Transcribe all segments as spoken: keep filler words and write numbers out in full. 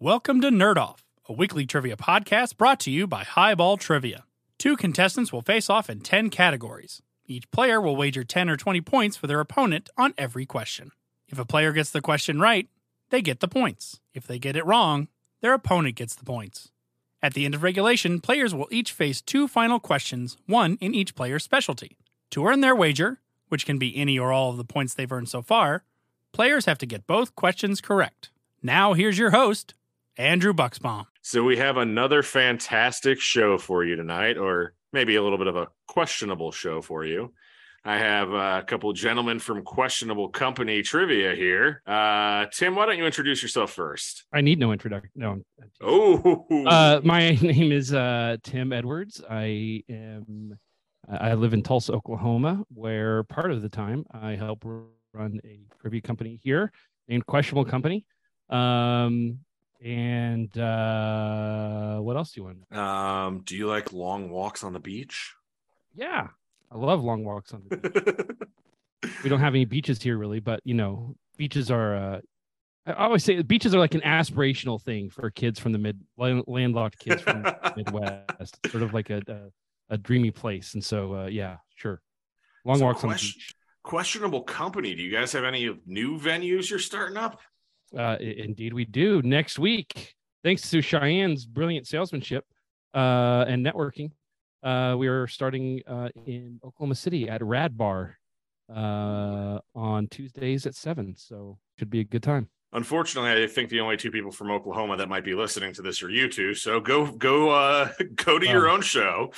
Welcome to Nerd Off, a weekly trivia podcast brought to you by Highball Trivia. Two contestants will face off in ten categories. Each player will wager ten or twenty points for their opponent on every question. If a player gets the question right, they get the points. If they get it wrong, their opponent gets the points. At the end of regulation, players will each face two final questions, one in each player's specialty. To earn their wager, which can be any or all of the points they've earned so far, players have to get both questions correct. Now here's your host, Andrew Buxbaum. So we have another fantastic show for you tonight, or maybe a little bit of a questionable show for you. I have a couple gentlemen from Questionable Company Trivia here. Uh, Tim, why don't you introduce yourself first? I need no introduction. No. Oh. Uh, my name is uh, Tim Edwards. I am. I live in Tulsa, Oklahoma, where part of the time I help run a trivia company here named Questionable Company. Um, and uh what else do you want to know? Um do you like long walks on the beach? Yeah, I love long walks on the beach. We don't have any beaches here really, but you know, beaches are uh I always say beaches are like an aspirational thing for kids from the mid landlocked kids from the Midwest. It's sort of like a, a a dreamy place, and so uh yeah, sure, long so walks question, on the beach. Questionable Company, do you guys have any new venues you're starting up? Uh, indeed we do. Next week, thanks to Cheyenne's brilliant salesmanship uh, and networking, uh, we are starting uh, in Oklahoma City at Rad Bar uh, on Tuesdays at seven. So should be a good time. Unfortunately, I think the only two people from Oklahoma that might be listening to this are you two. So go, go, uh, go to um, your own show.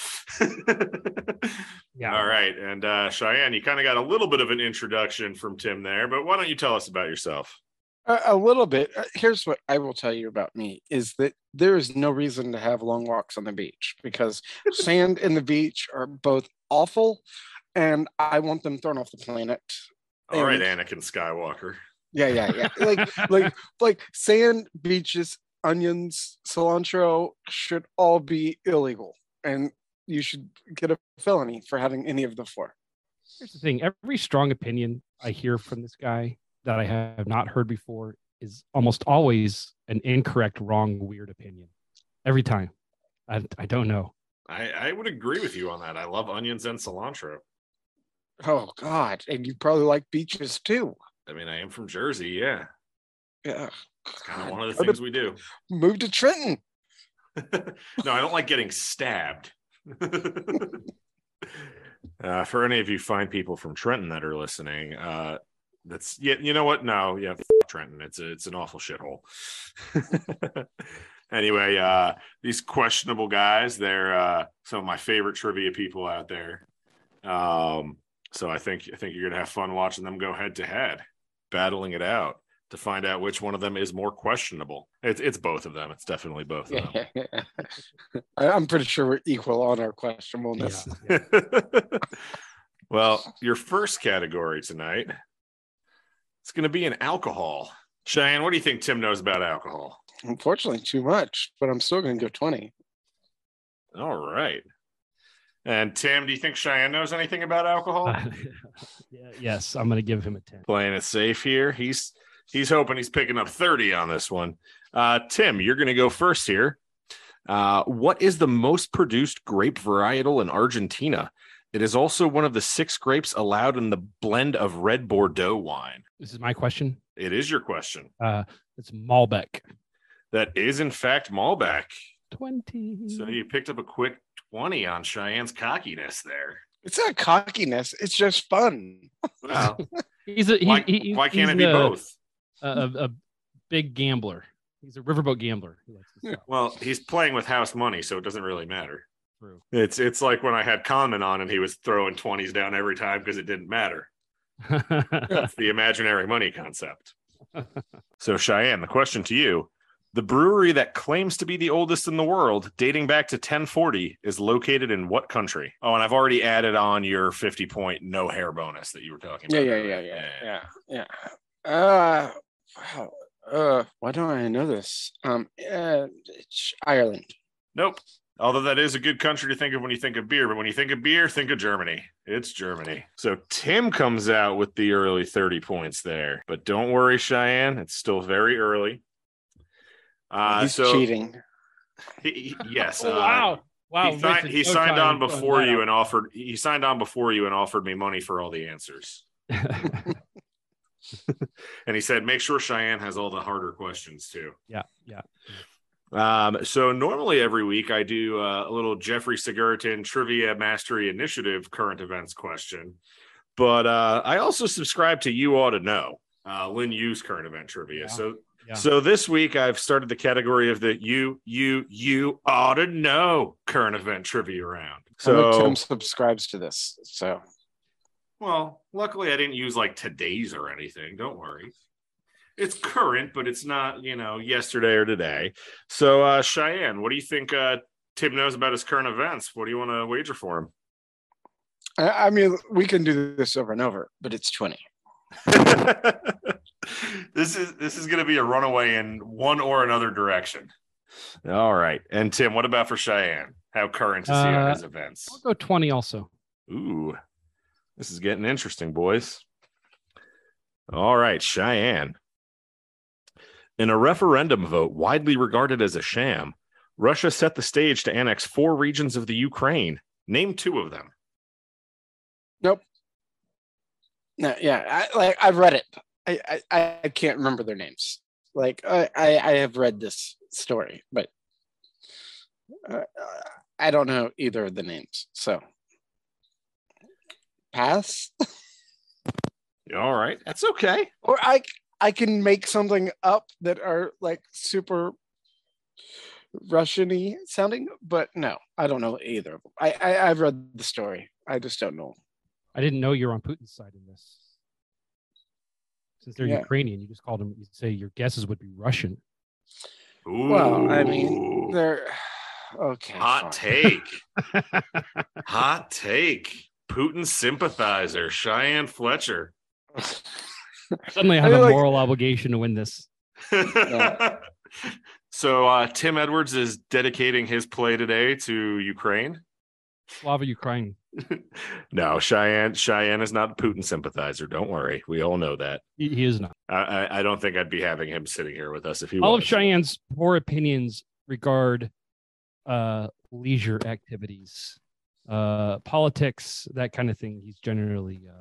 Yeah. All right. And uh, Cheyenne, you kind of got a little bit of an introduction from Tim there, but why don't you tell us about yourself? A little bit. Here's what I will tell you about me is that there is no reason to have long walks on the beach because sand and the beach are both awful and I want them thrown off the planet. All and, right, Anakin Skywalker. Yeah, yeah, yeah. Like like like sand, beaches, onions, cilantro should all be illegal and you should get a felony for having any of the four. Here's the thing. Every strong opinion I hear from this guy that I have not heard before is almost always an incorrect, wrong, weird opinion. Every time. I I don't know. I, I would agree with you on that. I love onions and cilantro. Oh, God. And you probably like beaches, too. I mean, I am from Jersey, yeah. Yeah. It's kind of one of the things we do. Move to Trenton. No, I don't like getting stabbed. uh, for any of you fine people from Trenton that are listening, uh, that's yeah. You know what? No, yeah, f- Trenton. It's a, it's an awful shithole. Anyway, uh, these questionable guys—they're uh, some of my favorite trivia people out there. Um, so I think I think you're gonna have fun watching them go head to head, battling it out to find out which one of them is more questionable. It's it's both of them. It's definitely both of them. Yeah. I'm pretty sure we're equal on our questionableness. Yeah. Yeah. Well, your first category tonight. It's going to be an alcohol. Cheyenne, what do you think Tim knows about alcohol? Unfortunately, too much, but I'm still going to go twenty. All right. And Tim, do you think Cheyenne knows anything about alcohol? Uh, yeah, yes, I'm going to give him a ten. Playing it safe here. He's he's hoping he's picking up thirty on this one. Uh, Tim, you're going to go first here. Uh, what is the most produced grape varietal in Argentina? It is also one of the six grapes allowed in the blend of red Bordeaux wine. This is my question. It is your question. Uh, it's Malbec. That is, in fact, Malbec. twenty. So you picked up a quick twenty on Cheyenne's cockiness there. It's not cockiness. It's just fun. Well, he's a, he, why, he, why can't he's it be a, both? A, a, a big gambler. He's a riverboat gambler. He likes to stop. Well, he's playing with house money, so it doesn't really matter. True. It's it's like when I had Conman on and he was throwing twenties down every time because it didn't matter. That's the imaginary money concept. So Cheyenne, the question to you, the brewery that claims to be the oldest in the world, dating back to ten forty, is located in what country? Oh, and I've already added on your fifty point no hair bonus that you were talking about. Yeah, yeah, yeah, yeah, yeah, yeah. Uh, wow. Uh, why don't I know this? Um, uh, it's Ireland. Nope. Although that is a good country to think of when you think of beer. But when you think of beer, think of Germany. It's Germany. So Tim comes out with the early thirty points there. But don't worry, Cheyenne. It's still very early. Uh, He's so cheating. He, yes. Oh, wow. Uh, wow. He, signed, he no signed on before you out. and offered. He signed on before you and offered me money for all the answers. And he said, "Make sure Cheyenne has all the harder questions too." Yeah. Yeah. Um, so normally every week I do uh, a little Jeffrey Segurton Trivia Mastery Initiative current events question, but uh, I also subscribe to You Ought to Know, uh, Lynn Yu's current event trivia. Yeah. So, yeah. so this week I've started the category of the You, You, You Ought to Know current event trivia round. So Tim subscribes to this. So, well, luckily I didn't use like today's or anything. Don't worry. It's current, but it's not, you know, yesterday or today. So, uh, Cheyenne, what do you think uh, Tim knows about his current events? What do you want to wager for him? I mean, we can do this over and over, but it's twenty. This is this is going to be a runaway in one or another direction. All right. And, Tim, what about for Cheyenne? How current is uh, he on his events? I'll go twenty also. Ooh, this is getting interesting, boys. All right, Cheyenne. In a referendum vote widely regarded as a sham, Russia set the stage to annex four regions of the Ukraine. Name two of them. Nope. No, yeah, I, like I've read it. I, I, I can't remember their names. Like I, I have read this story, but uh, I don't know either of the names. So pass. All right, that's okay. Or I. I can make something up that are like super Russian-y sounding, but no, I don't know either of them. I, I, I've read the story. I just don't know. I didn't know you're on Putin's side in this. Since they're yeah. Ukrainian, you just called them, you say your guesses would be Russian. Ooh. Well, I mean, they're... okay. Hot fine. take. Hot take. Putin sympathizer, Cheyenne Fletcher. Suddenly I have I mean, a moral like... obligation to win this. Yeah. So uh, Tim Edwards is dedicating his play today to Ukraine. Slava Ukraine. No, Cheyenne Cheyenne is not a Putin sympathizer. Don't worry. We all know that. He, he is not. I, I, I don't think I'd be having him sitting here with us if he all was. Of Cheyenne's poor opinions regard uh, leisure activities, uh, politics, that kind of thing. He's generally uh,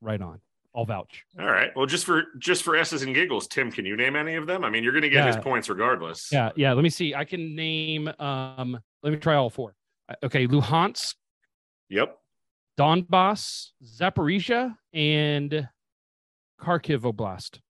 right on. I'll vouch. All right. Well, just for just for S's and giggles, Tim, can you name any of them? I mean, you're going to get yeah. his points regardless. Yeah. Yeah. Let me see. I can name. Um, let me try all four. Okay. Luhansk. Yep. Donbass, Zaporizhia, and Kharkiv Oblast.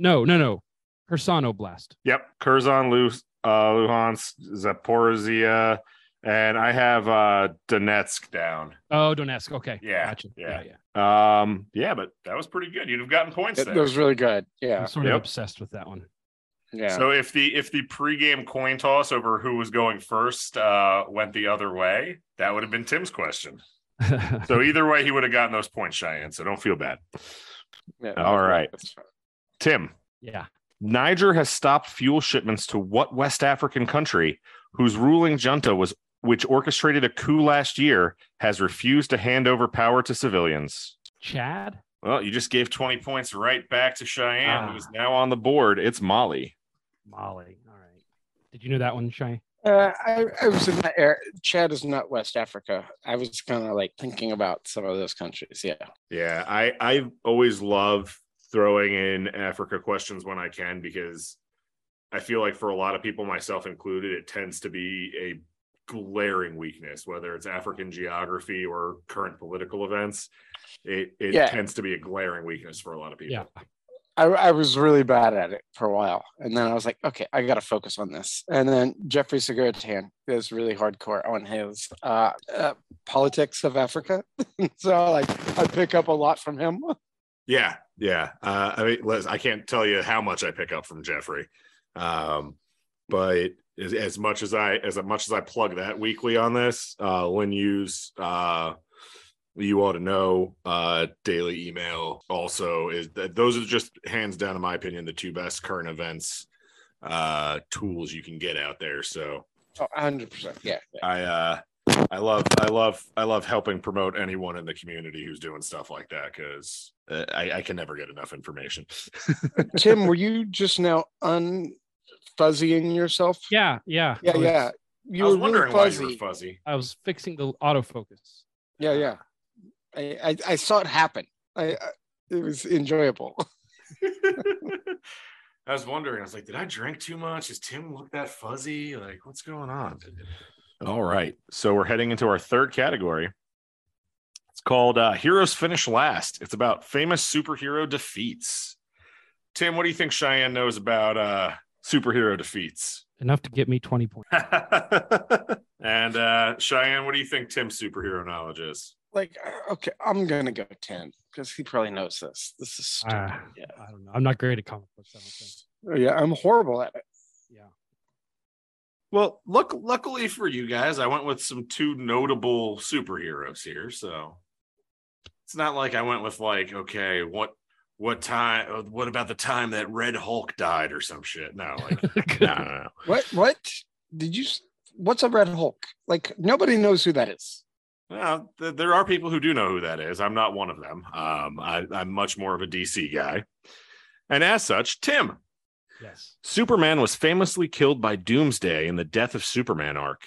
No, no, no. Kherson Oblast. Yep. Kherson, Lu, uh, Luhansk, Zaporizhia, and I have uh, Donetsk down. Oh, Donetsk. Okay. Yeah. Gotcha. Yeah. Yeah. yeah. Um, yeah, but that was pretty good. You'd have gotten points. It, there. That was really good. Yeah. I'm sort of yep. obsessed with that one. Yeah. So if the if the pregame coin toss over who was going first uh went the other way, that would have been Tim's question. So either way, he would have gotten those points, Cheyenne. So don't feel bad. Yeah, all right. Tim. Yeah. Niger has stopped fuel shipments to what West African country whose ruling junta was which orchestrated a coup last year, has refused to hand over power to civilians. Chad? Well, you just gave twenty points right back to Cheyenne, ah. who's now on the board. It's Mali. Mali. All right. Did you know that one, Cheyenne? Uh, I, I was in that area. Chad is not West Africa. I was kind of like thinking about some of those countries. Yeah. Yeah. I, I always love throwing in Africa questions when I can, because I feel like for a lot of people, myself included, it tends to be a glaring weakness, whether it's African geography or current political events. It, it yeah. tends to be a glaring weakness for a lot of people. Yeah. I, I was really bad at it for a while. And then I was like, okay, I got to focus on this. And then Jeffrey Segurton is really hardcore on his uh, uh, politics of Africa. So like, I pick up a lot from him. Yeah. Yeah. Uh, I mean, Liz, I can't tell you how much I pick up from Jeffrey. Um, but As, as much as I as much as I plug that weekly on this, uh, Lynn Yu's uh, You Ought to Know uh, daily email also is that those are just hands down, in my opinion, the two best current events uh, tools you can get out there. So, oh, one hundred percent. Yeah, yeah. I uh, I love I love I love helping promote anyone in the community who's doing stuff like that, because uh, I, I can never get enough information. Tim, were you just now un fuzzying yourself? Yeah, yeah. Yeah, was, yeah. You I was were wondering really fuzzy. why you were fuzzy. I was fixing the autofocus. Yeah, yeah. I, I, I saw it happen. I, I It was enjoyable. I was wondering. I was like, did I drink too much? Does Tim look that fuzzy? Like, what's going on? All right. So we're heading into our third category. It's called uh, Heroes Finish Last. It's about famous superhero defeats. Tim, what do you think Cheyenne knows about uh, superhero defeats? Enough to get me twenty points. And uh, Cheyenne, what do you think Tim's superhero knowledge is? Like, okay, I'm going to go ten because he probably knows this. This is stupid. Uh, yeah. I don't know. I'm not great at comic books, I don't think. Oh, yeah, I'm horrible at it. Yeah. Well, look, luckily for you guys, I went with some two notable superheroes here. So it's not like I went with like, okay, what what time? What about the time that Red Hulk died or some shit? No, like, no, no, no. What? What? Did you? What's a Red Hulk? Like, nobody knows who that is. Well, th- there are people who do know who that is. I'm not one of them. Um, I, I'm much more of a D C guy. And as such, Tim. Yes. Superman was famously killed by Doomsday in the Death of Superman arc.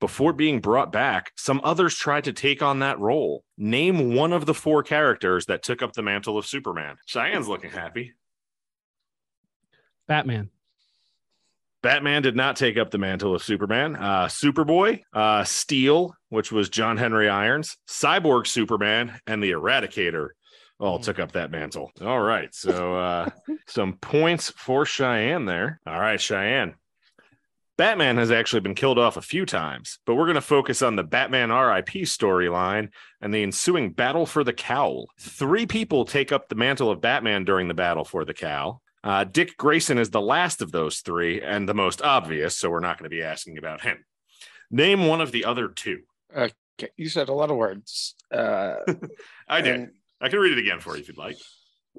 Before being brought back, some others tried to take on that role. Name one of the four characters that took up the mantle of Superman. Cheyenne's looking happy. Batman. Batman did not take up the mantle of Superman. Uh, Superboy, uh, Steel, which was John Henry Irons, Cyborg Superman, and the Eradicator all took up that mantle. All right. So uh, some points for Cheyenne there. All right, Cheyenne. Batman has actually been killed off a few times, but we're going to focus on the Batman R I P storyline and the ensuing battle for the cowl. Three people take up the mantle of Batman during the battle for the cowl. Uh, Dick Grayson is the last of those three and the most obvious, so we're not going to be asking about him. Name one of the other two. Okay, you said a lot of words. Uh, I did. And... I can read it again for you if you'd like.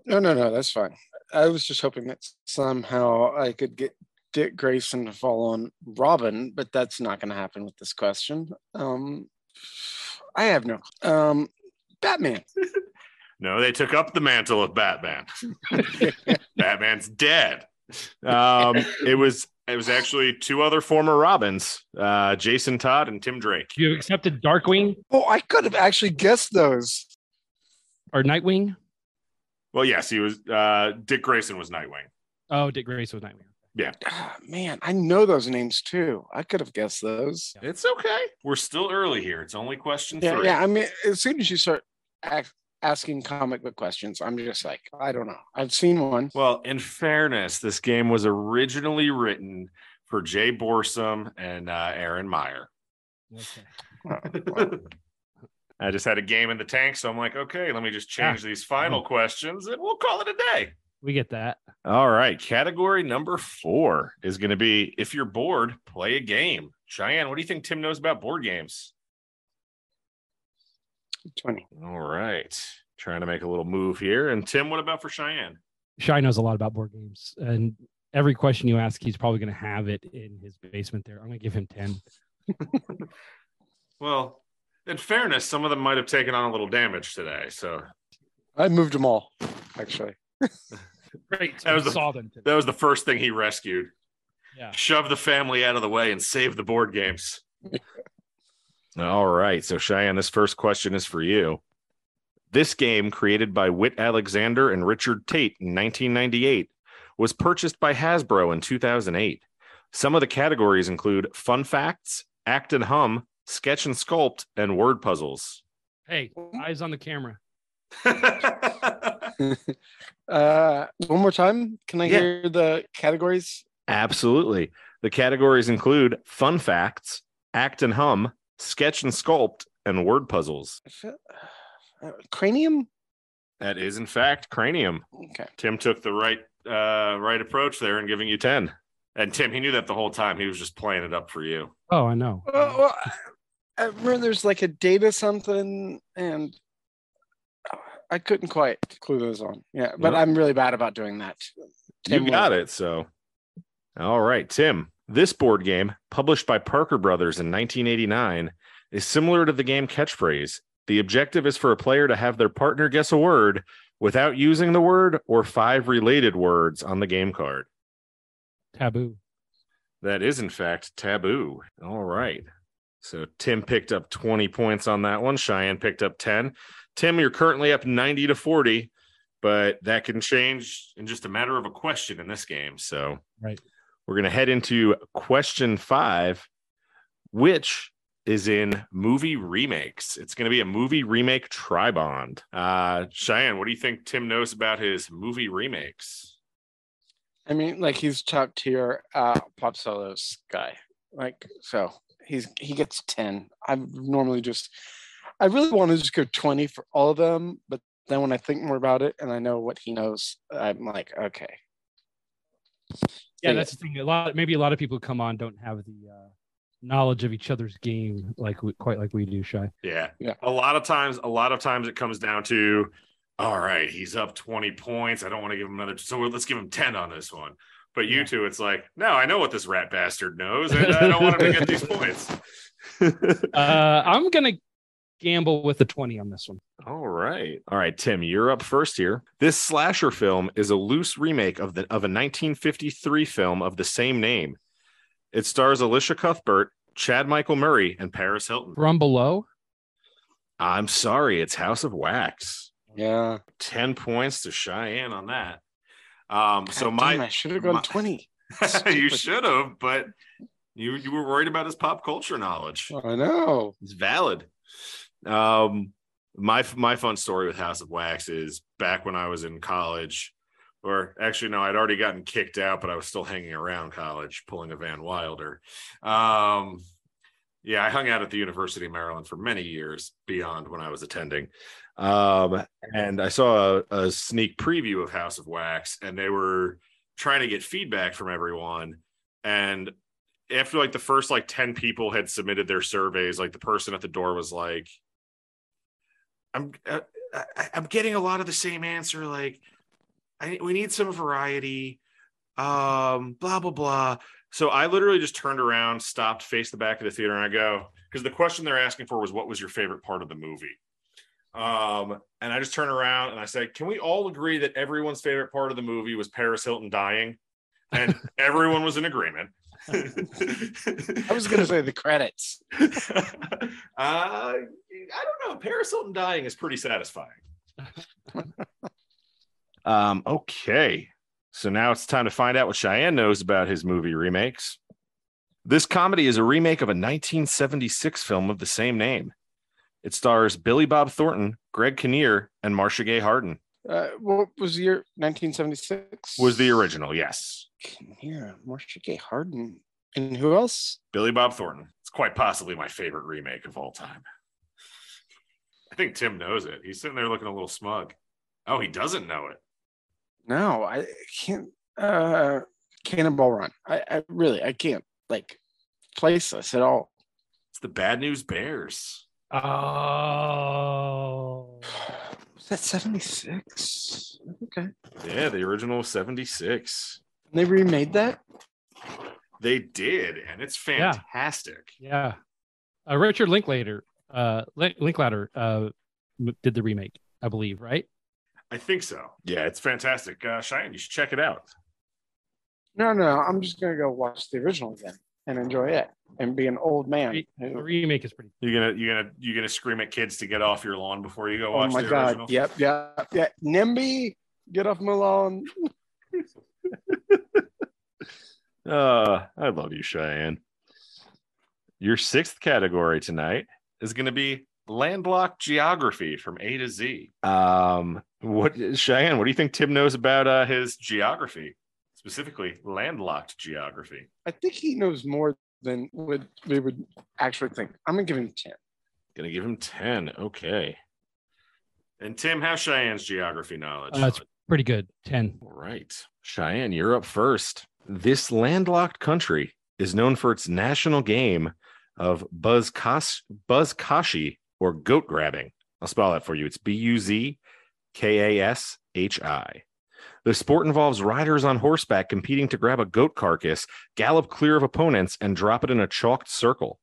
No, no, no, that's fine. I was just hoping that somehow I could get Dick Grayson to fall on Robin, but that's not going to happen with this question. Um, I have no um, Batman. No, they took up the mantle of Batman. Batman's dead. Um, it was it was actually two other former Robins, uh, Jason Todd and Tim Drake. You accepted Darkwing? Oh, I could have actually guessed those. Or Nightwing? Well, yes, he was. Uh, Dick Grayson was Nightwing. Oh, Dick Grayson was Nightwing. Yeah. Oh, man, I know those names too. I could have guessed those. Yeah. It's okay. We're still early here. It's only question yeah, three. Yeah, I mean, as soon as you start act- asking comic book questions, I'm just like, I don't know. I've seen one. Well, in fairness, this game was originally written for Jay Borsum and uh, Aaron Meyer. Okay. I just had a game in the tank, so I'm like, okay, let me just change these final questions, and we'll call it a day. We get that. All right. Category number four is going to be, if you're bored, play a game. Cheyenne, what do you think Tim knows about board games? twenty. All right. Trying to make a little move here. And Tim, what about for Cheyenne? Cheyenne knows a lot about board games. And every question you ask, he's probably going to have it in his basement there. I'm going to give him ten. Well... in fairness, some of them might have taken on a little damage today, so I moved them all, actually. Great. That was, the, saw them that was the first thing he rescued. Yeah. Shove the family out of the way and save the board games. All right. So, Cheyenne, this first question is for you. This game, created by Whit Alexander and Richard Tate in nineteen ninety-eight, was purchased by Hasbro in two thousand eight. Some of the categories include fun facts, act and hum, sketch and sculpt, and word puzzles. Hey, eyes on the camera. uh, one more time. Can I yeah. hear the categories? Absolutely. The categories include fun facts, act and hum, sketch and sculpt, and word puzzles. Uh, cranium? That is, in fact, cranium. Okay. Tim took the right, uh, right approach there in giving you ten. And Tim, he knew that the whole time. He was just playing it up for you. Oh, I know. Well, well, I remember there's like a data something, and I couldn't quite clue those on. Yeah, but yeah. I'm really bad about doing that. Tim you got was. it. So, all right, Tim. This board game, published by Parker Brothers in nineteen eighty-nine, is similar to the game Catchphrase. The objective is for a player to have their partner guess a word without using the word or five related words on the game card. Taboo. That is, in fact, Taboo. All right. So Tim picked up twenty points on that one. Cheyenne picked up ten. Tim, you're currently up ninety to forty, but that can change in just a matter of a question in this game. So right. We're going to head into question five, which is in movie remakes. It's going to be a movie remake tri-bond. Uh, Cheyenne, what do you think Tim knows about his movie remakes? I mean, like, he's top tier uh, pop solos guy. Like, so he's he gets ten. I normally just, I really want to just go twenty for all of them. But then when I think more about it and I know what he knows, I'm like, okay. Yeah, that's the thing. A lot, maybe a lot of people come on don't have the uh, knowledge of each other's game like we, quite like we do, Shy. Yeah, yeah. A lot of times, a lot of times it comes down to, all right, he's up twenty points. I don't want to give him another, so let's give him ten on this one. But you yeah. two, it's like, no, I know what this rat bastard knows, and I don't want him to get these points. uh, I'm gonna gamble with the twenty on this one. All right. All right, Tim, you're up first here. This slasher film is a loose remake of the of a nineteen fifty-three film of the same name. It stars Alicia Cuthbert, Chad Michael Murray, and Paris Hilton. From Below? I'm sorry, it's House of Wax. Yeah. ten points to Cheyenne on that. Um, so God my damn, I should have gone my, twenty. You should have, but you you were worried about his pop culture knowledge. I know. It's valid. Um, my my fun story with House of Wax is back when I was in college, or actually no, I'd already gotten kicked out, but I was still hanging around college, pulling a Van Wilder. Um, yeah, I hung out at the University of Maryland for many years beyond when I was attending, um, and I saw a, a sneak preview of House of Wax, and they were trying to get feedback from everyone, and after like the first like ten people had submitted their surveys, like the person at the door was like, I'm, I, I, I'm getting a lot of the same answer. Like I, we need some variety, um, blah, blah, blah. So I literally just turned around, stopped, faced the back of the theater. And I go, cause the question they're asking for was, what was your favorite part of the movie? Um, and I just turned around and I said, can we all agree that everyone's favorite part of the movie was Paris Hilton dying? And everyone was in agreement. I was gonna say the credits. uh I don't know, Paris Hilton dying is pretty satisfying. um okay, so now it's time to find out what Cheyenne knows about his movie remakes. This comedy is a remake of a nineteen seventy-six film of the same name. It stars Billy Bob Thornton, Greg Kinnear, and Marcia Gay Harden. Uh, what was the year? nineteen seventy-six was the original, yes. Here, Marcia Gay Harden. And who else? Billy Bob Thornton. It's quite possibly my favorite remake of all time. I think Tim knows it. He's sitting there looking a little smug. Oh, he doesn't know it. No, I can't. Uh, Cannonball Run. I, I really, I can't like place this at all. It's the Bad News Bears. Oh. Was that seventy-six? Okay. Yeah, the original was seventy-six. They remade that? They did, and it's fantastic. Yeah. yeah. Uh, Richard Linklater, uh, Linklater uh, did the remake, I believe, right? I think so. Yeah, it's fantastic. Uh, Cheyenne, you should check it out. No, no, I'm just going to go watch the original again and enjoy it and be an old man. The remake is pretty cool. You're going to you're gonna, you're gonna scream at kids to get off your lawn before you go watch the original? Oh, my God. Yep, yep, yep. NIMBY, get off my lawn. Uh, I love you, Cheyenne. Your sixth category tonight is going to be landlocked geography from A to Z. Um, what Cheyenne, what do you think Tim knows about uh, his geography, specifically landlocked geography? I think he knows more than what we would actually think. I'm going to give him ten. Going to give him ten. Okay. And Tim, how's Cheyenne's geography knowledge? Uh, it's pretty good. ten. All right. Cheyenne, you're up first. This landlocked country is known for its national game of buzkashi, buzkashi or goat grabbing. I'll spell that for you. It's B U Z K A S H I. The sport involves riders on horseback competing to grab a goat carcass, gallop clear of opponents, and drop it in a chalked circle.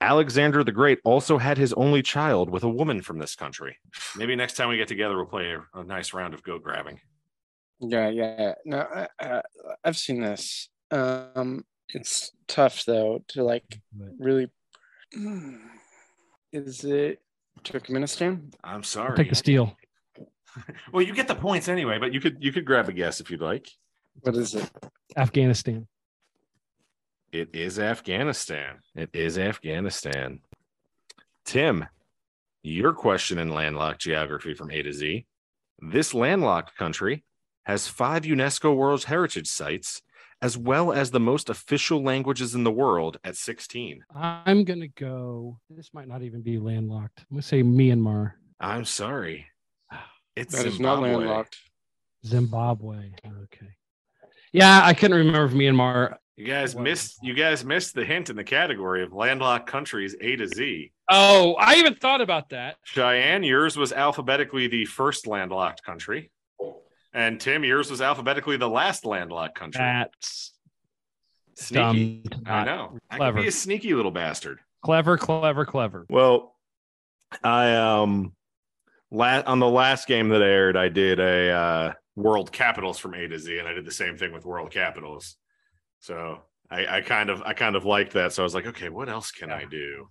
Alexander the Great also had his only child with a woman from this country. Maybe next time we get together, we'll play a, a nice round of goat grabbing. Yeah, yeah. No, I, I, I've seen this. Um, It's tough though to like really. Is it Turkmenistan? I'm sorry. Take the steal. Well, you get the points anyway, but you could you could grab a guess if you'd like. What is it? Afghanistan. It is Afghanistan. It is Afghanistan. Tim, your question in landlocked geography from A to Z. This landlocked country has five UNESCO World Heritage Sites, as well as the most official languages in the world at sixteen. I'm going to go, this might not even be landlocked. I'm going to say Myanmar. I'm sorry. It's that Zimbabwe. Is not landlocked. Zimbabwe. Okay. Yeah, I couldn't remember if Myanmar. You guys missed. You guys missed the hint in the category of landlocked countries A to Z. Oh, I even thought about that. Cheyenne, yours was alphabetically the first landlocked country, and Tim, yours was alphabetically the last landlocked country. That's sneaky. Dumb, I know. Clever. I could be a sneaky little bastard. Clever, clever, clever. Well, I um, la- on the last game that aired, I did a uh, World Capitals from A to Z, and I did the same thing with World Capitals. So I, I kind of I kind of liked that. So I was like, okay, what else can yeah. I do?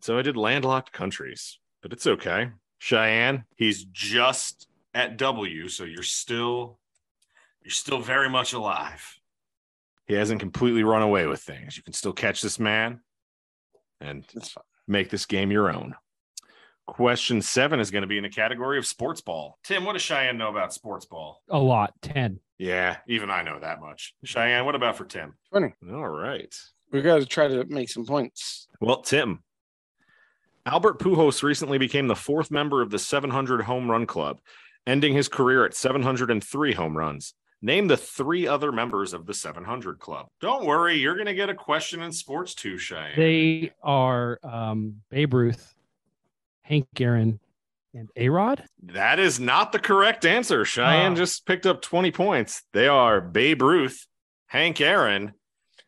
So I did landlocked countries, but it's okay. Cheyenne, he's just at W, so you're still you're still very much alive. He hasn't completely run away with things. You can still catch this man and make this game your own. Question seven is going to be in the category of sports ball. Tim, what does Cheyenne know about sports ball? A lot. ten. Yeah, even I know that much. Cheyenne, what about for Tim? twenty. All right. We've got to try to make some points. Well, Tim, Albert Pujols recently became the fourth member of the seven hundred Home Run Club, ending his career at seven hundred three home runs. Name the three other members of the seven hundred Club. Don't worry, you're going to get a question in sports too, Cheyenne. They are um, Babe Ruth, Hank Aaron, and A-Rod? That is not the correct answer. Cheyenne uh, just picked up twenty points. They are Babe Ruth, Hank Aaron,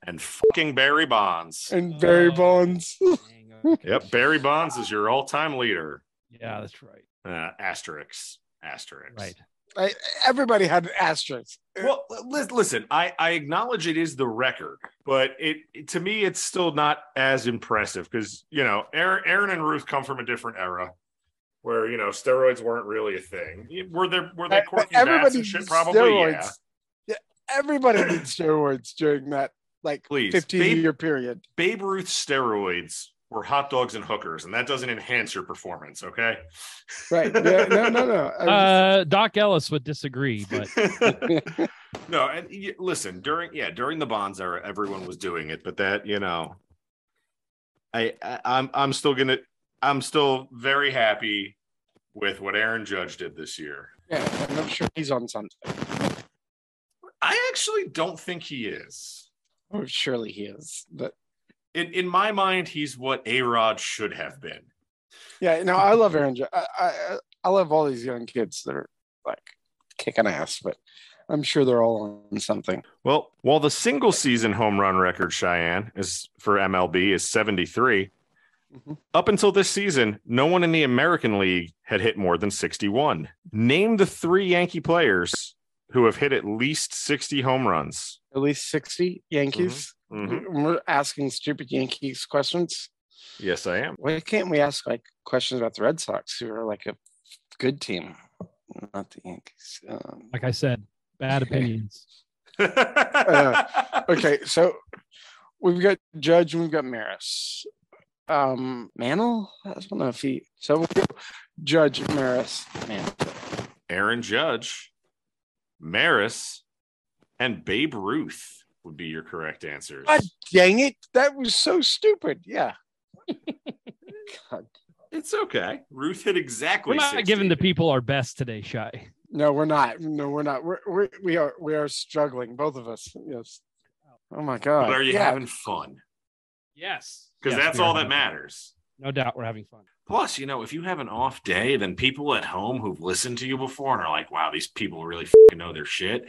and fucking Barry Bonds. And Barry oh, Bonds. Yep, Barry Bonds is your all-time leader. Yeah, that's right. Uh, asterisk. Asterisk. Right. I, everybody had an asterisk. Well, listen, I, I acknowledge it is the record, but it to me, it's still not as impressive because, you know, Aaron, Aaron and Ruth come from a different era where, you know, steroids weren't really a thing. Were there, were they Courtney Bass and shit? Probably, yeah. yeah. Everybody did steroids during that, like, fifteen-year period. Babe Ruth's steroids were hot dogs and hookers, and that doesn't enhance your performance, okay? Right. Yeah, no, no, no. Uh, just... Doc Ellis would disagree, but... No, and listen, during, yeah, during the Bonds era, everyone was doing it, but that, you know, I, I I'm, I'm still going to... I'm still very happy with what Aaron Judge did this year. Yeah, I'm not sure he's on Sunday. I actually don't think he is. Oh, surely he is. But in, in my mind, he's what A-Rod should have been. Yeah, no, I love Aaron Judge. I, I I love all these young kids that are like kicking ass, but I'm sure they're all on something. Well, while the single season home run record, Cheyenne, is for M L B is seventy-three. Mm-hmm. Up until this season, no one in the American League had hit more than sixty-one. Name the three Yankee players who have hit at least sixty home runs. At least sixty Yankees? Mm-hmm. Mm-hmm. We're asking stupid Yankees questions? Yes, I am. Why can't we ask like questions about the Red Sox, who are like a good team? Not the Yankees. Um, like I said, bad opinions. uh, okay, so we've got Judge and we've got Maris. Um, Mantle? I don't know if he... So we'll go Judge, Maris, Mantle. Aaron Judge, Maris, and Babe Ruth would be your correct answers. God dang it. That was so stupid. Yeah. God. It's okay. Ruth hit exactly We're not sixty. Giving the people our best today, Shy. No, we're not. No, we're not. We're, we're, we are we are struggling, both of us. Yes. Oh, my God. But are you yeah. having fun? Yes. Because yes, that's all that matters. Fun. No doubt we're having fun. Plus, you know, if you have an off day, then people at home who've listened to you before and are like, wow, these people really f-ing know their shit.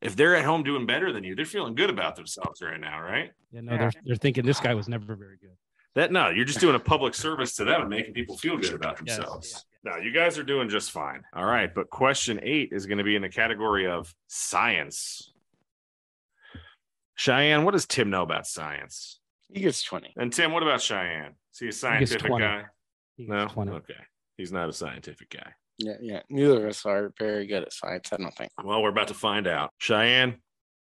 If they're at home doing better than you, they're feeling good about themselves right now, right? Yeah, no, they're, they're thinking this guy was never very good. That No, you're just doing a public service to them and making people feel good about themselves. Yes, yeah, yeah. No, you guys are doing just fine. All right, but question eight is going to be in the category of science. Cheyenne, what does Tim know about science? He gets twenty. And Tim, what about Cheyenne? Is he a scientific guy? No? twenty. Okay. He's not a scientific guy. Yeah, yeah. Neither of us are very good at science, I don't think. Well, we're about to find out. Cheyenne,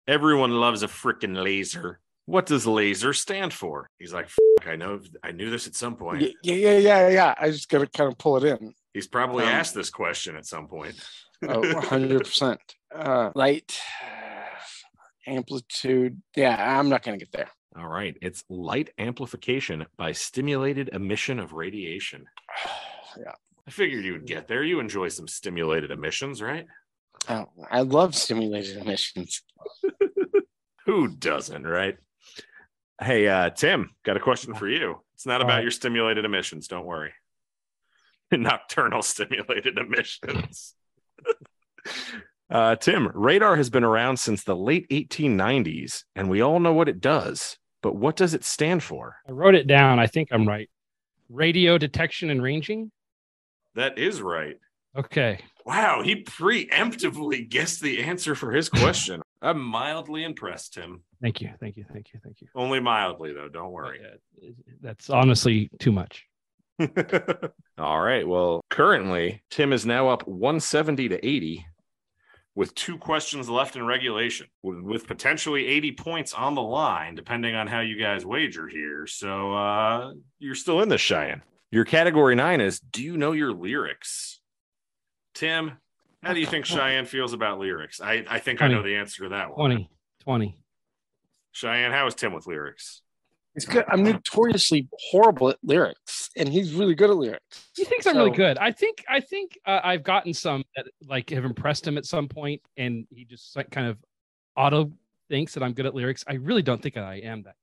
everyone loves a freaking laser. What does laser stand for? He's like, F- I know, I knew this at some point. Yeah, yeah, yeah, yeah. I just got to kind of pull it in. He's probably um, asked this question at some point. Oh, one hundred percent. Uh, light, amplitude. Yeah, I'm not going to get there. All right. It's light amplification by stimulated emission of radiation. Yeah. I figured you would get there. You enjoy some stimulated emissions, right? Oh, I love stimulated emissions. Who doesn't, right? Hey, uh, Tim, got a question for you. It's not All about right. your stimulated emissions. Don't worry. Nocturnal stimulated emissions. uh, Tim, radar has been around since the late eighteen nineties, and we all know what it does. But what does it stand for? I wrote it down. I think I'm right. Radio detection and ranging? That is right. Okay. Wow, he preemptively guessed the answer for his question. I'm mildly impressed, Tim. Thank you, thank you, thank you, thank you. Only mildly, though. Don't worry. Uh, that's honestly too much. All right. Well, currently, Tim is now up one seventy to eighty with two questions left in regulation, with, with potentially eighty points on the line, depending on how you guys wager here. So uh, you're still in this, Cheyenne. Your category nine is, do you know your lyrics? Tim, how do you think Cheyenne feels about lyrics? I, I think twenty. I know the answer to that one. twenty, twenty. Cheyenne, how is Tim with lyrics? He's good. I'm notoriously horrible at lyrics, and he's really good at lyrics. He thinks so. I'm really good. I think I think uh, I've gotten some that like have impressed him at some point, and he just like, kind of auto thinks that I'm good at lyrics. I really don't think I am that.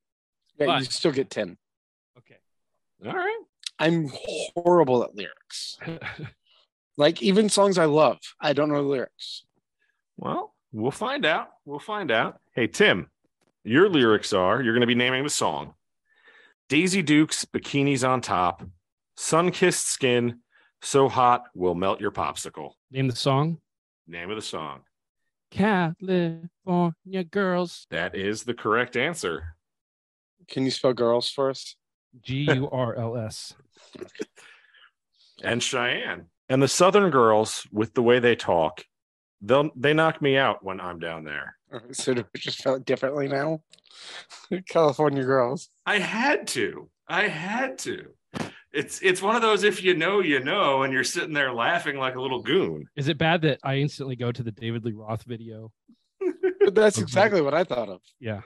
Yeah, but you still get ten. Okay. All right. I'm horrible at lyrics. Like even songs I love, I don't know the lyrics. Well, we'll find out. We'll find out. Hey, Tim, your lyrics are, you're going to be naming the song. Daisy Dukes, bikinis on top, sun-kissed skin, so hot will melt your popsicle. Name the song? Name of the song. California Girls. That is the correct answer. Can you spell girls for us? G U R L S. And Cheyenne. And the Southern girls, with the way they talk, they'll they knock me out when I'm down there. So do we just feel differently now? California girls. I had to. I had to. It's it's one of those if you know, you know, and you're sitting there laughing like a little goon. Is it bad that I instantly go to the David Lee Roth video? That's exactly what I thought of. Yeah.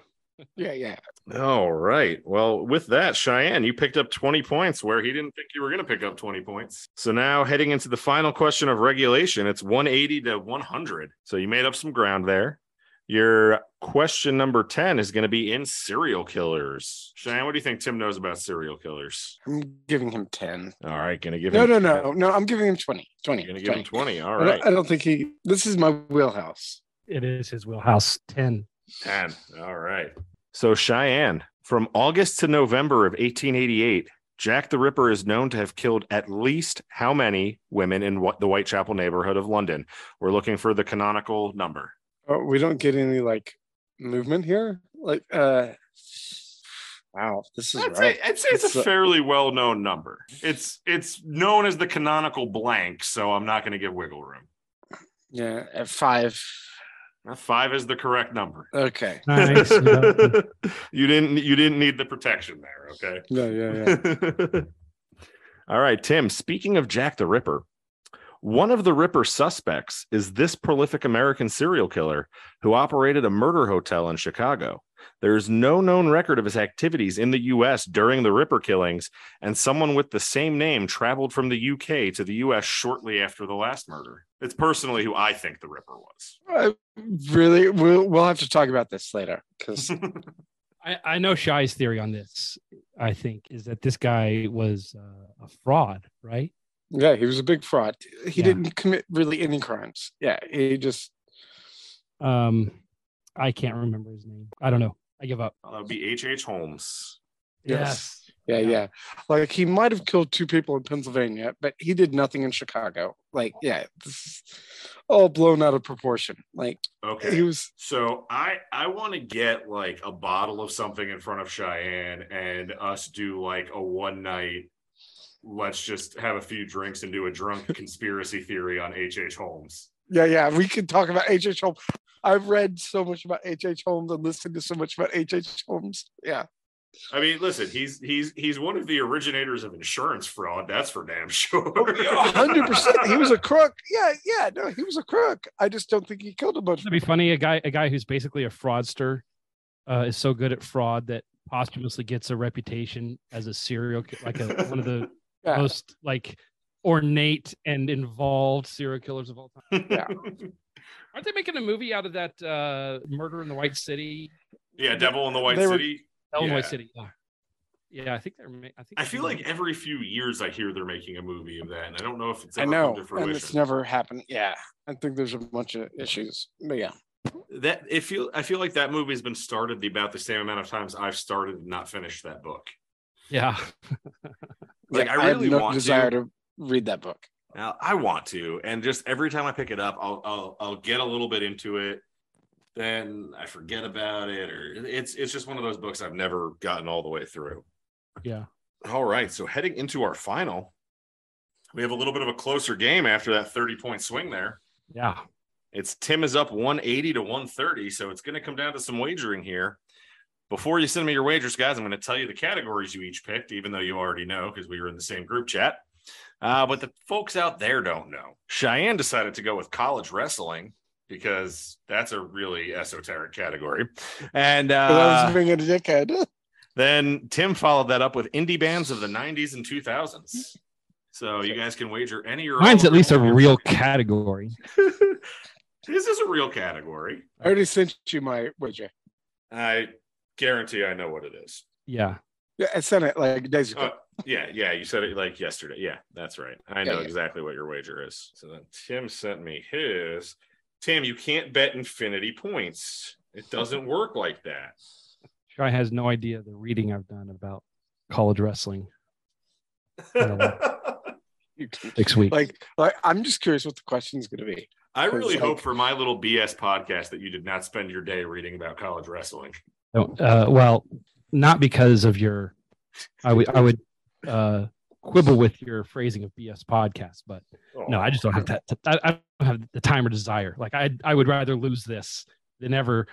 Yeah, yeah. All right. Well, with that, Cheyenne, you picked up twenty points where he didn't think you were going to pick up twenty points. So now heading into the final question of regulation, it's one eighty to one hundred. So you made up some ground there. Your question number ten is going to be in serial killers. Cheyenne, what do you think Tim knows about serial killers? I'm giving him ten. All right. Going to give no, him. No, no, no. No, I'm giving him twenty. twenty. Going to give him twenty. All right. I don't, I don't think he. This is my wheelhouse. It is his wheelhouse. ten. ten. All right. So Cheyenne, from August to November of eighteen eighty-eight, Jack the Ripper is known to have killed at least how many women in what the Whitechapel neighborhood of London? We're looking for the canonical number. Oh, we don't get any like movement here. Like, uh, wow, this is. I'd, say, I'd say it's, it's a, a fairly well-known number. It's it's known as the canonical blank, so I'm not going to give wiggle room. Yeah, at five. Five is the correct number. Okay. Nice. Yeah. You didn't you didn't need the protection there, okay? No, yeah, yeah. All right, Tim, speaking of Jack the Ripper, one of the Ripper suspects is this prolific American serial killer who operated a murder hotel in Chicago. There is no known record of his activities in the U S during the Ripper killings, and someone with the same name traveled from the U K to the U S shortly after the last murder. It's personally who I think the Ripper was. Uh, really? We'll, we'll have to talk about this later. Because I, I know Shai's theory on this, I think, is that this guy was uh, a fraud, right? Yeah, he was a big fraud. He yeah. didn't commit really any crimes. Yeah, he just... um, I can't remember his name. I don't know. I give up. That would be H H Holmes. Yes. yeah, yeah, yeah. Like, he might have killed two people in Pennsylvania, but he did nothing in Chicago. Like, yeah, this is all blown out of proportion. Like, okay, he was. So I I want to get like a bottle of something in front of Cheyenne and us do like a one night. Let's just have a few drinks and do a drunk conspiracy theory on H H. Holmes. Yeah, yeah, we could talk about H H. Holmes. I've read so much about H H. Holmes and listened to so much about H H. Holmes. Yeah. I mean, listen, he's he's he's one of the originators of insurance fraud. That's for damn sure. one hundred percent. He was a crook. Yeah, yeah. No, he was a crook. I just don't think he killed a bunch. It'd be funny. A guy, a guy who's basically a fraudster uh, is so good at fraud that posthumously gets a reputation as a serial, like a, one of the yeah. most like ornate and involved serial killers of all time. Yeah. Aren't they making a movie out of that uh, Murder in the White City? Yeah, Devil in the White they City. Were, Devil yeah. White City. Yeah. yeah, I think they're. I think I feel like it. Every few years I hear they're making a movie of that, and I don't know if it's. Ever I know, come to and it's never happened. Yeah, I think there's a bunch of issues, but yeah, that it feel. I feel like that movie has been started the about the same amount of times I've started and not finished that book. Yeah, like yeah, I really I have no want desire to. to read that book. Now, I want to, and just every time I pick it up, I'll, I'll I'll get a little bit into it, then I forget about it, or it's it's just one of those books I've never gotten all the way through. Yeah. All right, so heading into our final, we have a little bit of a closer game after that thirty-point swing there. Yeah. It's Tim is up one eighty to one thirty, so it's going to come down to some wagering here. Before you send me your wagers, guys, I'm going to tell you the categories you each picked, even though you already know because we were in the same group chat. Uh, but the folks out there don't know. Cheyenne decided to go with college wrestling because that's a really esoteric category. And uh, I was being a dickhead. Then Tim followed that up with indie bands of the nineties and two thousands. So you guys can wager any or mine's at least a real category. This is a real category. I already sent you my wager. I guarantee I know what it is. Yeah. Yeah, I sent it like days ago. Uh, yeah, yeah, you said it like yesterday. Yeah, that's right. I know yeah, yeah. exactly what your wager is. So then Tim sent me his. Tim, you can't bet infinity points. It doesn't work like that. Shy has no idea the reading I've done about college wrestling. Six weeks. Like, like, I'm just curious what the question is going to be. I really like, hope for my little B S podcast that you did not spend your day reading about college wrestling. Uh, well, not because of your, I would, I would uh, quibble with your phrasing of B S podcast, but oh. no, I just don't have that. I, I don't have the time or desire. Like I, I would rather lose this than ever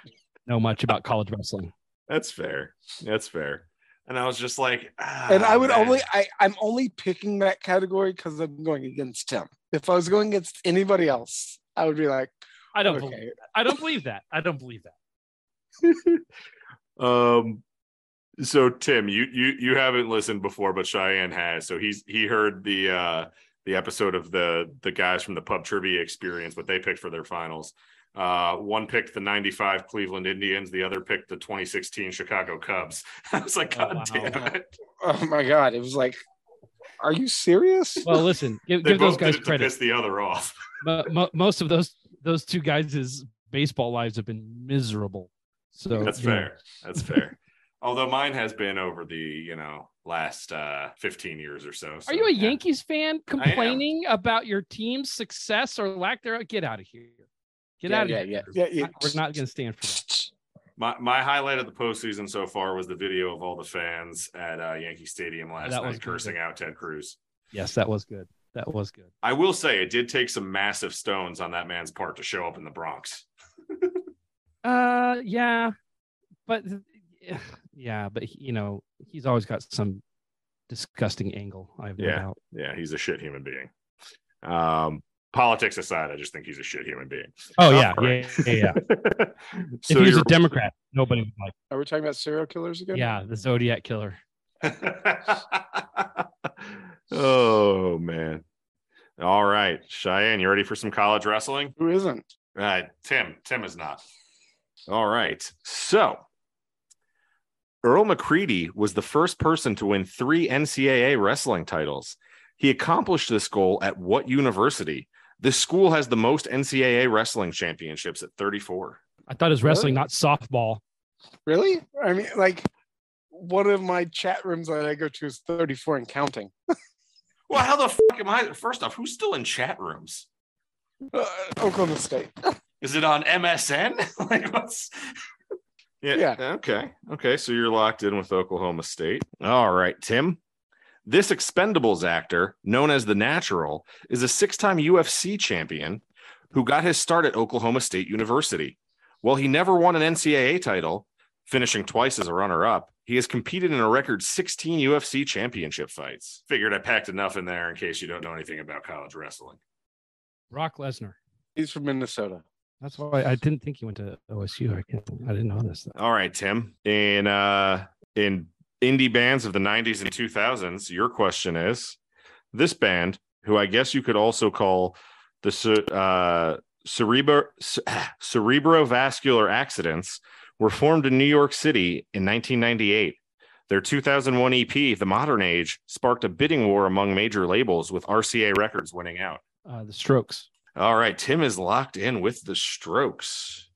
know much about college wrestling. That's fair. That's fair. And I was just like, ah, and I would man. only, I, I'm only picking that category because I'm going against Tim. If I was going against anybody else, I would be like, I don't, okay. believe, I don't believe that. I don't believe that. um. So Tim, you you you haven't listened before, but Cheyenne has. So he's he heard the uh, the episode of the the guys from the pub trivia experience, what they picked for their finals. Uh, one picked the ninety-five Cleveland Indians, the other picked the twenty sixteen Chicago Cubs. I was like, God oh, damn wow. it! Oh my God! It was like, are you serious? Well, listen, give, give those guys credit. Piss the other off. But most of those those two guys' baseball lives have been miserable. So that's fair. Know. That's fair. Although mine has been over the, you know, last uh, fifteen years or so. so Are you a yeah. Yankees fan complaining about your team's success or lack thereof? Get out of here. Get yeah, out of yeah, here. Yeah, yeah. We're not going to stand for that. My, my highlight of the postseason so far was the video of all the fans at uh, Yankee Stadium last that night cursing good. out Ted Cruz. Yes, that was good. That was good. I will say it did take some massive stones on that man's part to show up in the Bronx. uh, Yeah, but... Yeah, but he, you know, he's always got some disgusting angle. I have no yeah, doubt. Yeah, he's a shit human being. Um, politics aside, I just think he's a shit human being. Oh yeah, yeah, yeah, yeah. So if he was a Democrat, nobody would like. Are we talking about serial killers again? Yeah, the Zodiac killer. Oh man! All right, Cheyenne, you ready for some college wrestling? Who isn't? Uh, Tim. Tim is not. All right, so. Earl McCready was the first person to win three N C A A wrestling titles. He accomplished this goal at what university? This school has the most N C A A wrestling championships at thirty-four. I thought it was wrestling, really? Not softball. Really? I mean, like, one of my chat rooms that I go to is thirty-four and counting. Well, how the fuck am I? First off, who's still in chat rooms? Uh, Oklahoma State. Is it on M S N? Like, what's... Yeah, yeah. Okay. Okay. So you're locked in with Oklahoma State. All right, Tim. This Expendables actor, known as The Natural, is a six-time U F C champion who got his start at Oklahoma State University. While he never won an N C A A title, finishing twice as a runner-up, he has competed in a record sixteen U F C championship fights. Figured I packed enough in there in case you don't know anything about college wrestling. Brock Lesnar. He's from Minnesota. That's why I didn't think he went to O S U. I can't, I didn't know this. All right, Tim. In uh, in indie bands of the nineties and two thousands, your question is, this band, who I guess you could also call the uh, cerebro, cerebrovascular accidents, were formed in New York City in nineteen ninety-eight. Their two thousand one E P, The Modern Age, sparked a bidding war among major labels, with R C A Records winning out. Uh, the Strokes. All right, Tim is locked in with The Strokes.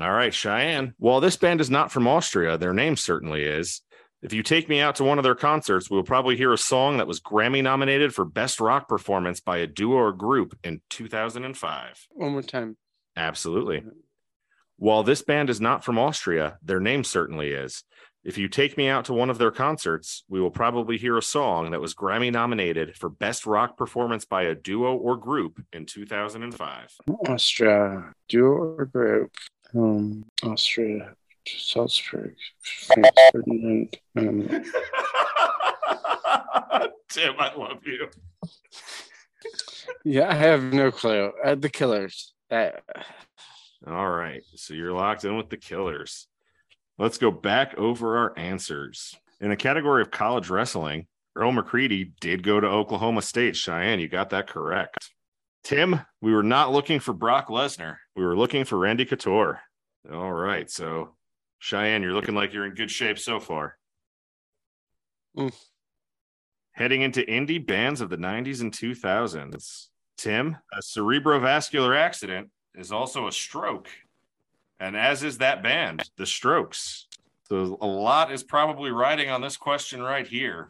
All right, Cheyenne. While this band is not from Austria, their name certainly is. If you take me out to one of their concerts, we'll probably hear a song that was Grammy nominated for Best Rock Performance by a Duo or Group in two thousand five. One more time. Absolutely. While this band is not from Austria, their name certainly is. If you take me out to one of their concerts, we will probably hear a song that was Grammy nominated for Best Rock Performance by a Duo or Group in two thousand five. Austria, Duo or Group, um, Austria, Salzburg, Franz Ferdinand. Um. Tim, I love you. Yeah, I have no clue. Uh, the Killers. Uh. All right, so you're locked in with The Killers. Let's go back over our answers. In the category of college wrestling, Earl McCready did go to Oklahoma State. Cheyenne, you got that correct. Tim, we were not looking for Brock Lesnar. We were looking for Randy Couture. All right. So, Cheyenne, you're looking like you're in good shape so far. Oof. Heading into indie bands of the nineties and two thousands. Tim, a cerebrovascular accident is also a stroke. And as is that band, The Strokes. So a lot is probably riding on this question right here.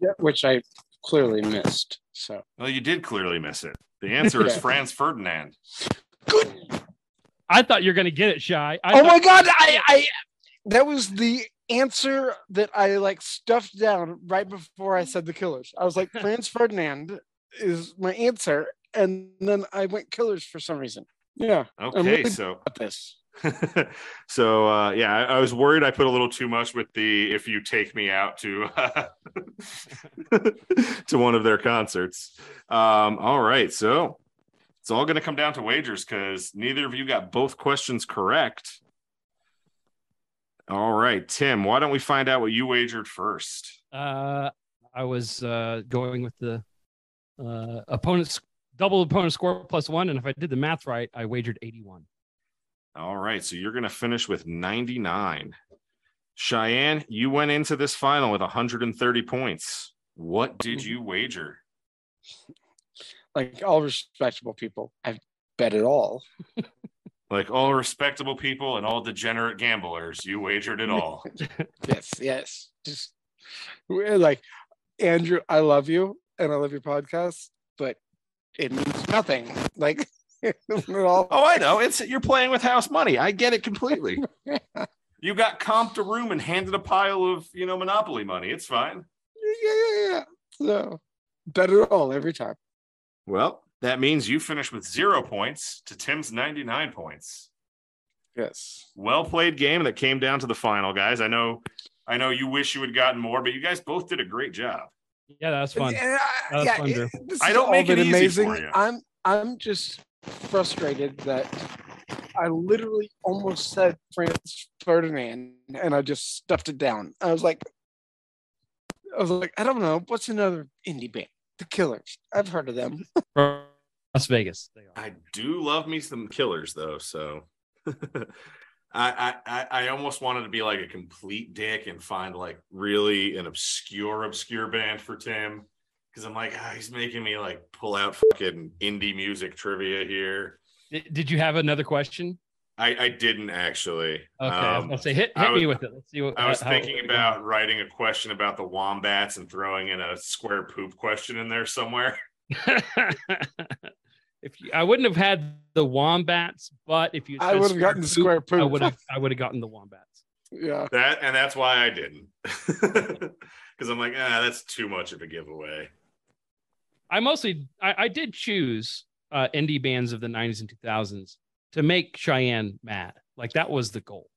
Yeah, which I clearly missed. So, well, you did clearly miss it. The answer is Franz Ferdinand. Good. I thought you were going to get it, Shy. I oh, thought- my God. I, I That was the answer that I, like, stuffed down right before I said The Killers. I was like, Franz Ferdinand is my answer. And then I went Killers for some reason. Yeah. Okay. Really so, this. so uh, yeah, I, I was worried I put a little too much with the "if you take me out to uh, to one of their concerts." Um, all right, so it's all going to come down to wagers because neither of you got both questions correct. All right, Tim, why don't we find out what you wagered first? Uh, I was uh, going with the uh, opponent's. Double opponent score plus one. And if I did the math right, I wagered eighty-one. All right. So you're going to finish with ninety-nine. Cheyenne, you went into this final with one hundred thirty points. What did you wager? Like all respectable people, I bet it all. Like all respectable people and all degenerate gamblers, you wagered it all. Yes. Yes. Just like, Andrew, I love you and I love your podcast, but it means nothing. Like, at all. Oh, I know. It's you're playing with house money. I get it completely. You got comped a room and handed a pile of, you know, Monopoly money. It's fine. Yeah, yeah, yeah. So, bet it all every time. Well, that means you finish with zero points to Tim's ninety-nine points. Yes. Well played game that came down to the final, guys. I know, I know. You wish you had gotten more, but you guys both did a great job. Yeah, that was fun. Yeah, that was yeah, fun it, I don't make it easy amazing. For you. I'm I'm just frustrated that I literally almost said Franz Ferdinand and I just stuffed it down. I was like, I was like, I don't know, what's another indie band? The Killers. I've heard of them. From Las Vegas. They are. I do love me some Killers though, so I, I I almost wanted to be like a complete dick and find like really an obscure, obscure band for Tim. Cause I'm like, ah, he's making me like pull out fucking indie music trivia here. Did you have another question? I, I didn't actually. Okay, um, I was gonna say hit, hit was, me with it. Let's see what I was how, thinking how about writing a question about the Wombats and throwing in a square poop question in there somewhere. If you, I wouldn't have had the Wombats, but if you, I would have gotten the square poop. I would have, I would have gotten the Wombats. Yeah, that and that's why I didn't, because I'm like, ah, that's too much of a giveaway. I mostly, I, I did choose uh, indie bands of the nineties and two thousands. To make Cheyenne mad. Like, that was the goal.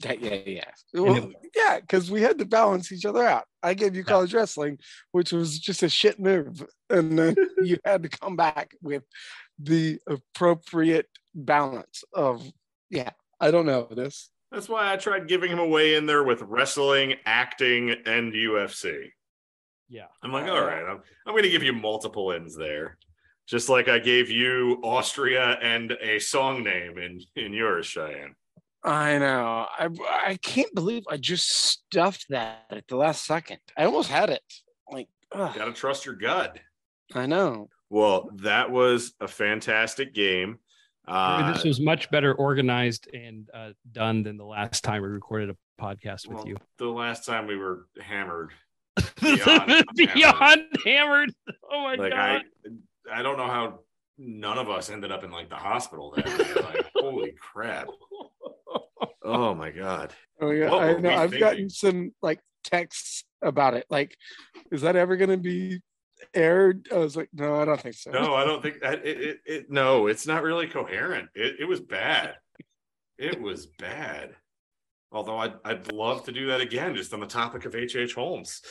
Yeah, yeah, yeah. Well, yeah, because we had to balance each other out. I gave you college yeah. wrestling, which was just a shit move. And then you had to come back with the appropriate balance of, yeah, I don't know this. That's why I tried giving him away in there with wrestling, acting, and U F C. Yeah. I'm like, all right, I'm, I'm going to give you multiple ends there. Just like I gave you Austria and a song name in, in yours, Cheyenne. I know. I I can't believe I just stuffed that at the last second. I almost had it. Like, ugh. Gotta trust your gut. I know. Well, that was a fantastic game. Uh, this was much better organized and uh, done than the last time we recorded a podcast with well, you. The last time we were hammered. Beyond, beyond hammered. hammered. Oh, my like God. I, I don't know how none of us ended up in like the hospital that day. Like, holy crap. Oh my God. Oh yeah. I know. I've thinking? gotten some like texts about it. Like, is that ever going to be aired? I was like, no, I don't think so. No, I don't think that it, it, it no, it's not really coherent. It, it was bad. It was bad. Although I'd, I'd love to do that again, just on the topic of H H. Holmes.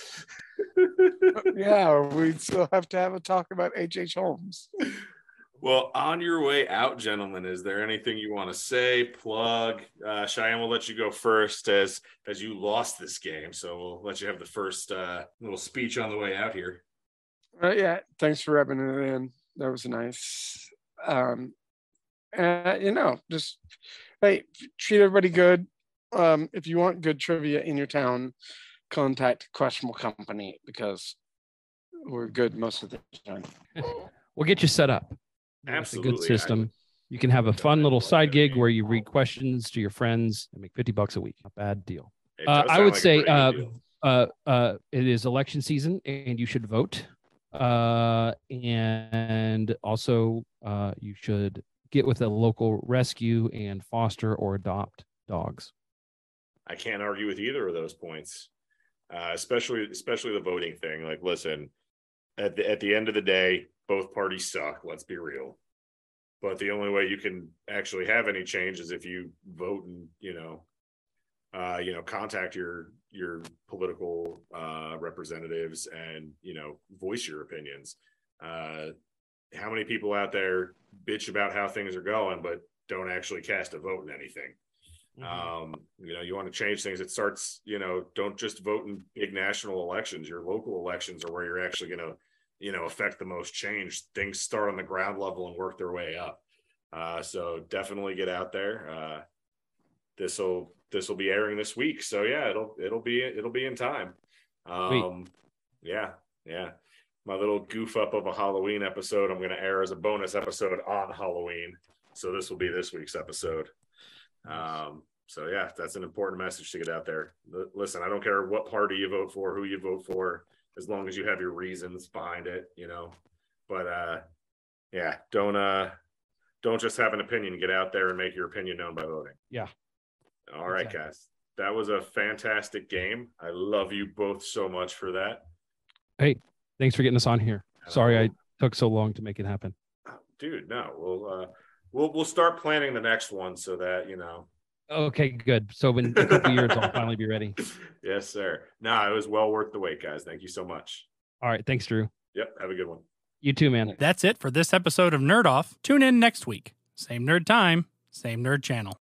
Yeah, we still have to have a talk about H H. Holmes. Well, on your way out, gentlemen, is there anything you want to say, plug? Uh, Cheyenne, we'll let you go first as as you lost this game. So we'll let you have the first uh, little speech on the way out here. Uh, yeah, thanks for rubbing it in. That was nice. Um, uh, you know, just, hey, treat everybody good. Um, if you want good trivia in your town, contact Questionable Company because we're good most of the time. We'll get you set up. Absolutely. It's a good system. You can have a fun little side gig where you read questions to your friends and make fifty bucks a week. Not a bad deal. Uh, I would like say uh, uh, uh, it is election season and you should vote. Uh, and also uh, you should get with a local rescue and foster or adopt dogs. I can't argue with either of those points, uh, especially especially the voting thing. Like, listen, at the, at the end of the day, both parties suck. Let's be real. But the only way you can actually have any change is if you vote and, you know, uh, you know, contact your your political uh, representatives and, you know, voice your opinions. Uh, how many people out there bitch about how things are going, but don't actually cast a vote in anything? Mm-hmm. Um, you know, you want to change things. It starts, you know, don't just vote in big national elections. Your local elections are where you're actually going to, you know, affect the most change. Things start on the ground level and work their way up. Uh, so definitely get out there. Uh, this will, this will be airing this week. So yeah, it'll, it'll be, it'll be in time. Um, Sweet. yeah, yeah. My little goof up of a Halloween episode, I'm going to air as a bonus episode on Halloween. So this will be this week's episode. Um, so yeah, that's an important message to get out there. L- listen, I don't care what party you vote for, who you vote for, as long as you have your reasons behind it, you know, but, uh, yeah, don't, uh, don't just have an opinion, get out there and make your opinion known by voting. Yeah. All right, exactly. Guys, that was a fantastic game. I love you both so much for that. Hey, thanks for getting us on here. Sorry, I took so long to make it happen. Oh, dude, no, we'll, uh, We'll we'll start planning the next one so that, you know. Okay, good. So in a couple years, I'll finally be ready. Yes, sir. No, it was well worth the wait, guys. Thank you so much. All right. Thanks, Drew. Yep. Have a good one. You too, man. That's it for this episode of Nerd Off. Tune in next week. Same nerd time, same nerd channel.